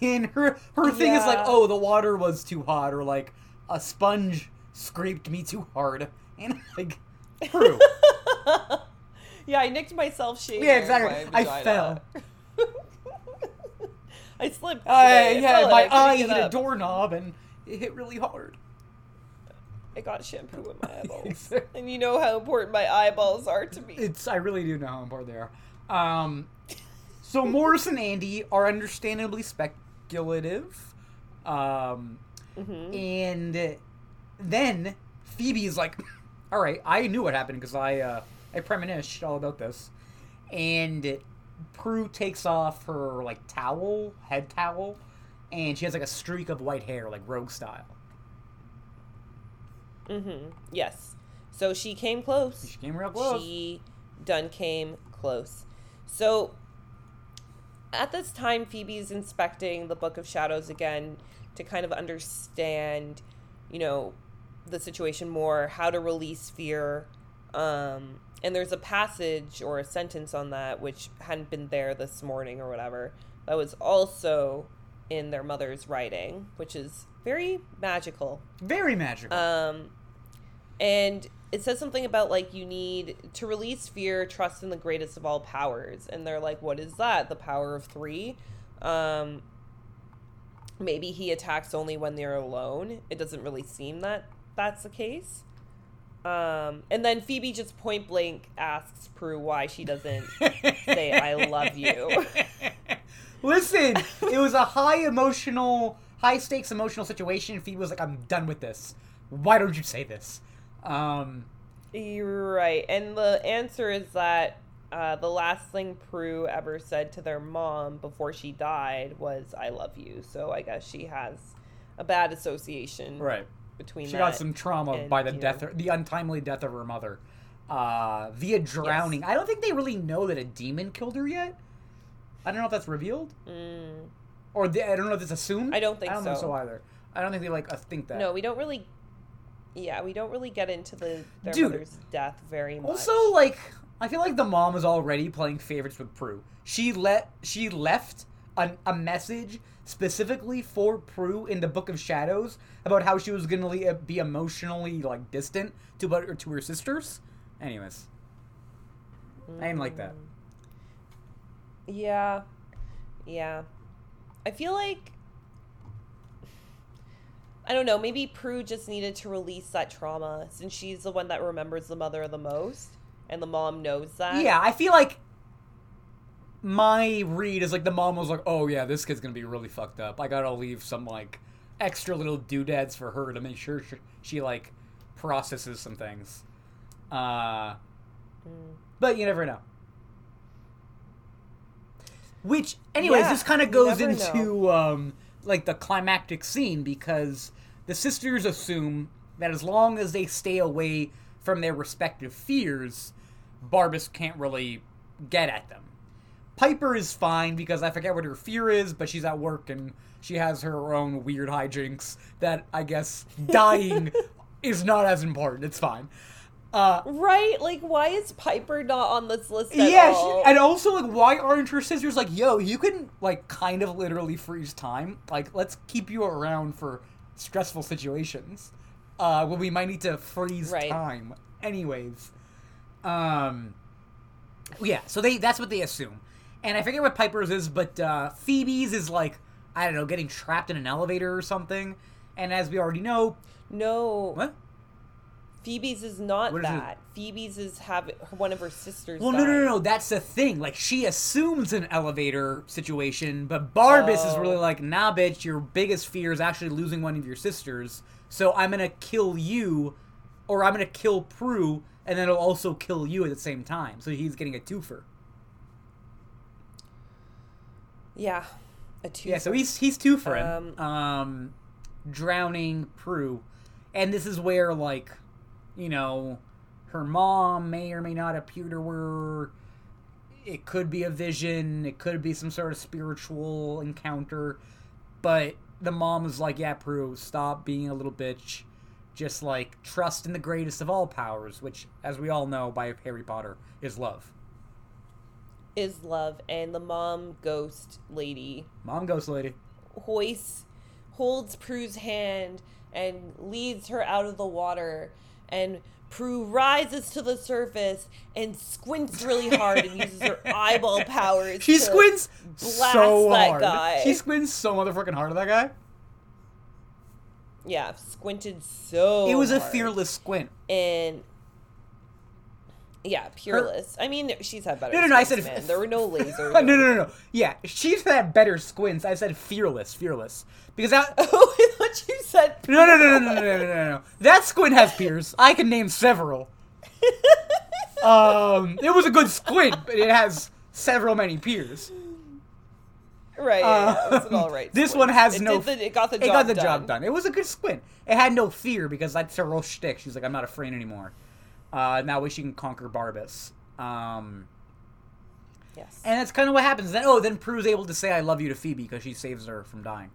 And her thing is like, oh, the water was too hot, or, like, a sponge scraped me too hard. And, like, Prue. Yeah, I nicked myself shaving. Yeah, exactly. I fell. I slipped. My eye hit a doorknob, and it hit really hard. I got shampoo in my eyeballs. And you know how important my eyeballs are to me. I really do know how important they are. So Morris and Andy are understandably speculative. Mm-hmm. And then Phoebe is like, all right, I knew what happened because I premonished all about this. And Prue takes off her, like, head towel, and she has, like, a streak of white hair, like, Rogue style. Mm-hmm. Yes. So she came close. She came real close. She done came close. So at this time, Phoebe's inspecting the Book of Shadows again to kind of understand, you know, the situation more, how to release fear. And there's a passage or a sentence on that which hadn't been there this morning or whatever. That was also in their mother's writing, which is very magical. Very magical. And it says something about, like, you need to release fear, trust in the greatest of all powers. And they're like, what is that? The power of three? Maybe he attacks only when they're alone. It doesn't really seem that that's the case. And then Phoebe just point blank asks Prue why she doesn't say I love you. Listen, it was a high stakes emotional situation. Phoebe was like, I'm done with this. Why don't you say this? You're right. And the answer is that the last thing Prue ever said to their mom before she died was, I love you. So I guess she has a bad association. Right. Between she that got some trauma and, by the death, the untimely death of her mother via drowning. Yes. I don't think they really know that a demon killed her yet. I don't know if that's revealed. Mm. Or I don't know if it's assumed. I don't think so either. I don't think they think that. No, we don't really. Yeah, we don't really get into their mother's death very much. Also, I feel like the mom was already playing favorites with Prue. She left a message specifically for Prue in the Book of Shadows about how she was going to be emotionally, distant to her sisters. Anyways. I didn't like that. Yeah. Yeah. I feel like, I don't know, maybe Prue just needed to release that trauma since she's the one that remembers the mother the most, and the mom knows that. Yeah, I feel like my read is, the mom was like, oh, yeah, this kid's gonna be really fucked up. I gotta leave some, extra little doodads for her to make sure she processes some things. But you never know. Which, anyways, this kind of goes into the climactic scene, because the sisters assume that as long as they stay away from their respective fears, Barbas can't really get at them. Piper is fine because I forget what her fear is, but she's at work and she has her own weird hijinks that I guess dying is not as important. It's fine. Right? Why is Piper not on this list at all? Yeah, and also, why aren't her sisters yo, you can, kind of literally freeze time. Let's keep you around for stressful situations. Well, we might need to freeze time. Anyways. Yeah, so that's what they assume. And I forget what Piper's is, but Phoebe's is, I don't know, getting trapped in an elevator or something. And as we already know... No. What? Phoebe's is not that. Phoebe's is one of her sisters. Well, no. That's the thing. She assumes an elevator situation, but Barbas is really nah, bitch, your biggest fear is actually losing one of your sisters. So I'm going to kill you, or I'm going to kill Prue, and then it'll also kill you at the same time. So he's getting a twofer. Yeah, a twofer. Yeah, so he's twofering. Drowning Prue. And this is where, you know, her mom may or may not appear to her. It could be a vision. It could be some sort of spiritual encounter. But the mom was like, yeah, Prue, stop being a little bitch. Just, trust in the greatest of all powers, which, as we all know by Harry Potter, is love. Is love. And the mom ghost lady. Holds Prue's hand and leads her out of the water. And Prue rises to the surface and squints really hard and uses her eyeball powers. She squints so hard. That guy. She squints so motherfucking hard at that guy. Yeah, squinted so hard. It was a fearless squint. And yeah, peerless. I mean, she's had better squints. No, I said there were no lasers. No. Yeah, she's had better squints. I said fearless. Because oh, I thought you said peerless. No. That squint has peers. I can name several. It was a good squint, but it has several many peers. Right, yeah, it's an all right. This squint. One has It got the job done. It was a good squint. It had no fear because that's her whole shtick. She's like, I'm not afraid anymore. Now we can conquer Barbas. Yes. And that's kind of what happens. Then, then Prue's able to say I love you to Phoebe because she saves her from dying.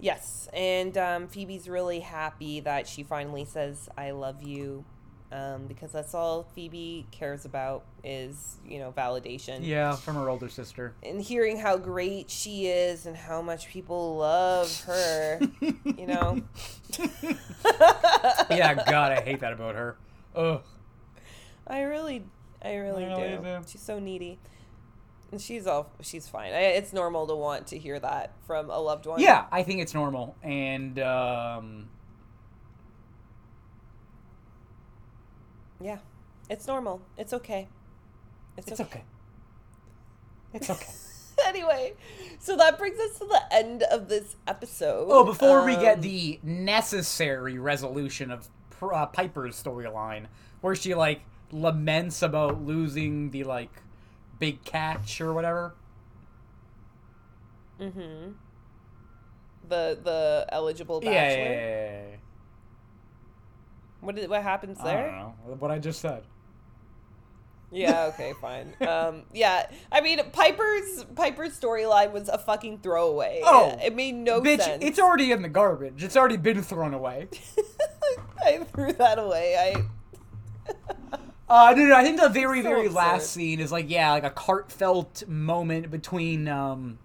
Yes. And Phoebe's really happy that she finally says I love you, because that's all Phoebe cares about is, validation. Yeah, from her older sister. And hearing how great she is and how much people love her, Yeah, God, I hate that about her. Ugh. I really do. She's so needy. And she's fine. It's normal to want to hear that from a loved one. Yeah, I think it's normal. And, yeah, it's normal. It's okay. It's okay. Anyway, so that brings us to the end of this episode. Oh, before we get the necessary resolution of Piper's storyline, where she, laments about losing the, big catch or whatever. Mm-hmm. The eligible bachelor? Yeah. What happens there? I don't know. What I just said. Yeah, okay, fine. Yeah, I mean, Piper's storyline was a fucking throwaway. Oh, it made no sense. It's already in the garbage. It's already been thrown away. I threw that away. No, I think the very, so very absurd. Last scene is a heartfelt moment between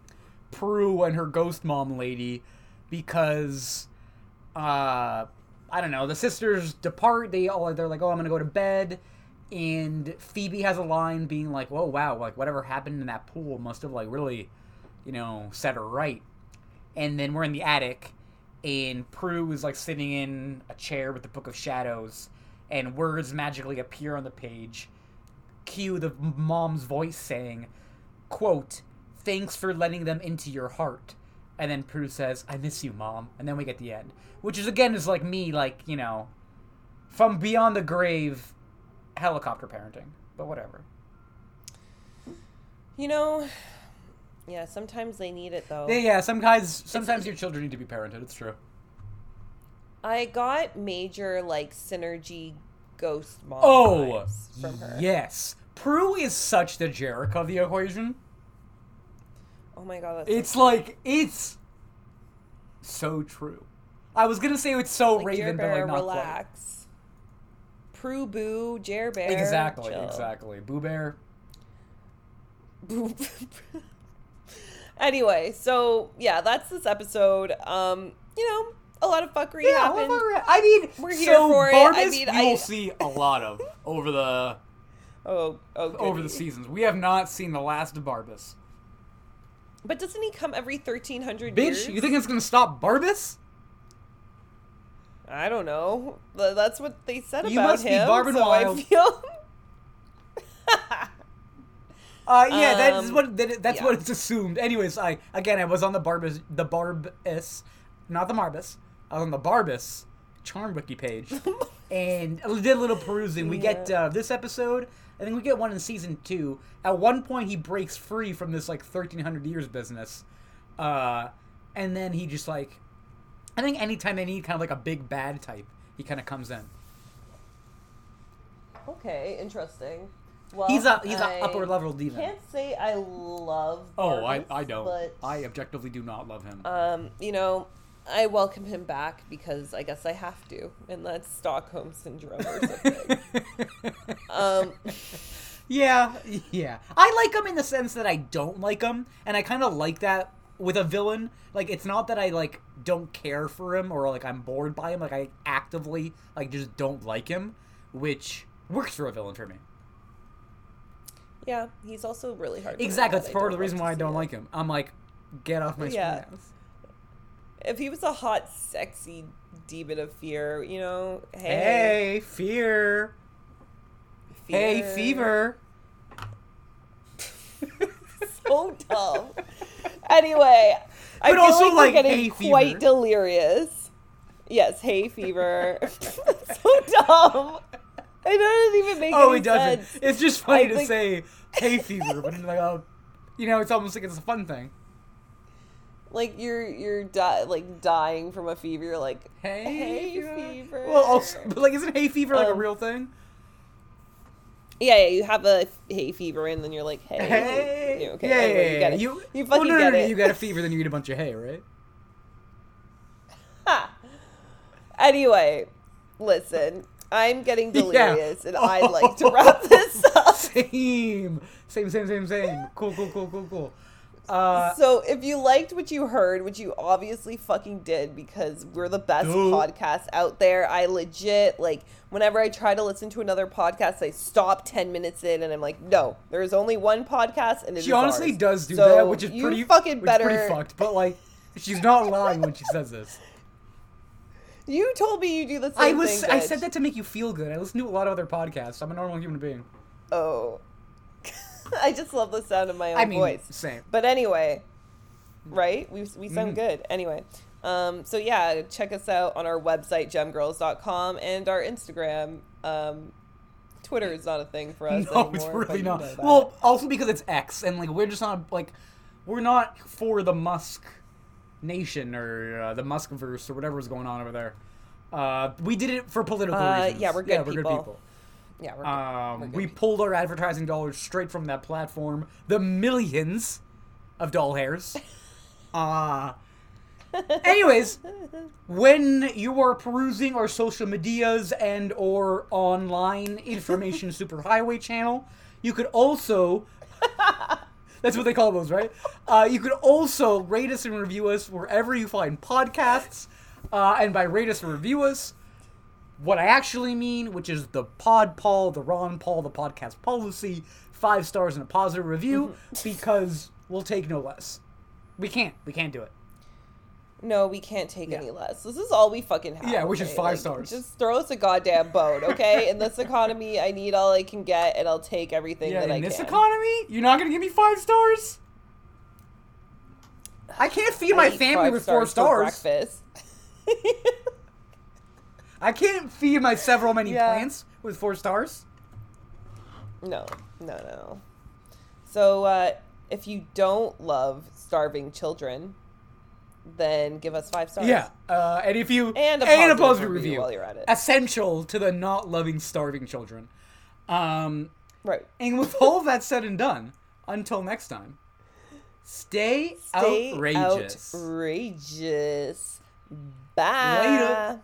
Prue and her ghost mom lady, because I don't know, the sisters depart. They're like, oh, I'm gonna go to bed, and Phoebe has a line being like, whoa, wow, whatever happened in that pool must have really, set her right. And then we're in the attic, and Prue is sitting in a chair with the Book of Shadows. And words magically appear on the page. Cue the mom's voice saying, quote, thanks for letting them into your heart. And then Prue says, I miss you, Mom. And then we get the end. Which is, again, is me, from beyond the grave helicopter parenting. But whatever. Yeah, sometimes they need it, though. Yeah, sometimes your children need to be parented. It's true. I got major, synergy ghost mom vibes from her. Yes. Prue is such the Jericho of the equation. Oh, my God. It's so true. I was going to say it's so Raven, but, not relax. Quite. Prue, Boo, Jer Bear. Exactly. Boo Bear. Boo. Anyway, so, yeah, that's this episode. A lot of fuckery happened. I mean, we're here for it. Barbas, we'll see a lot of over the over the seasons. We have not seen the last of Barbas. But doesn't he come every 1,300 years? Bitch, you think it's going to stop Barbas? I don't know. That's what they said about him. You must be Barbin Wild. I feel... That's what it's assumed. Anyways, I was on the Barbas. Not the Marbas. I was on the Barbas Charmed Wiki page. And did a little perusing. We get this episode. I think we get one in season 2. At one point, he breaks free from this, 1,300 years business. And then he just, I think anytime they need kind of, a big bad type, he kind of comes in. Okay, interesting. Well, he's a upper level demon. I can't say I love Barbas. Oh, I don't. But, I objectively do not love him. I welcome him back because I guess I have to, and that's Stockholm syndrome or something. Yeah. I like him in the sense that I don't like him, and I kind of like that with a villain. It's not that I don't care for him or I'm bored by him. I actively just don't like him, which works for a villain for me. Yeah, he's also really hard. Exactly, that's part of the reason why I don't like him. I'm get off my screen. If he was a hot, sexy demon of fear, hey, fear. Hey, fever. So dumb. Anyway, I feel also we're getting quite delirious. Yes, hey, fever. So dumb. It doesn't even make any sense. Oh, it doesn't. It's just funny to say hay fever, but it's it's almost like it's a fun thing. Like you're dying from a fever. You're like hay fever. Well, also, but like, isn't hay fever like a real thing? Yeah, you have a hay fever, and then you're like, hey, you okay? Yeah, you get it. You fucking get it. You got a fever, then you eat a bunch of hay, right? Ha. Anyway, listen, I'm getting delirious, and I'd like to wrap this up. Same. Cool. So if you liked what you heard, which you obviously fucking did, because we're the best podcast out there. I legit, like, whenever I try to listen to another podcast, I stop 10 minutes in and I'm like, no, there is only one podcast, and she honestly ours. Does do so that, which is pretty fucking better. Pretty fucked, but like, she's not lying when she says this. You told me you do the same thing. I said that to make you feel good. I listen to a lot of other podcasts. I'm a normal human being. Oh. I just love the sound of my own voice. Same. But anyway, right? We sound good. Anyway, so yeah, check us out on our website, gemgirls.com, and our Instagram. Twitter is not a thing for us anymore. It's really not. Well, also because it's X, and like we're just not like we're not for the Musk Nation or the Muskverse or whatever's going on over there. We did it for political reasons. Yeah, we're good people. Yeah, we're good. We pulled our advertising dollars straight from that platform. The millions of doll hairs. Anyways, when you are perusing our social medias and or online information superhighway channel, you could also... That's what they call those, right? You could also rate us and review us wherever you find podcasts. And by rate us and review us, what I actually mean, which is the Pod Paul, the Ron Paul, the podcast policy, 5 stars and a positive review, because we'll take no less. We can't do it. No, we can't take any less. This is all we fucking have. Yeah, which is 5 stars. Just throw us a goddamn bone, okay? In this economy, I need all I can get, and I'll take everything that I can. In this economy? You're not going to give me 5 stars? I can't feed my family with 4 stars. For breakfast. I can't feed my plants with 4 stars. No. So, if you don't love starving children, then give us 5 stars. Yeah, and if you... And a positive review while you're at it. Essential to the not loving starving children. Right. And with all that said and done, until next time, stay outrageous. Bye. Later.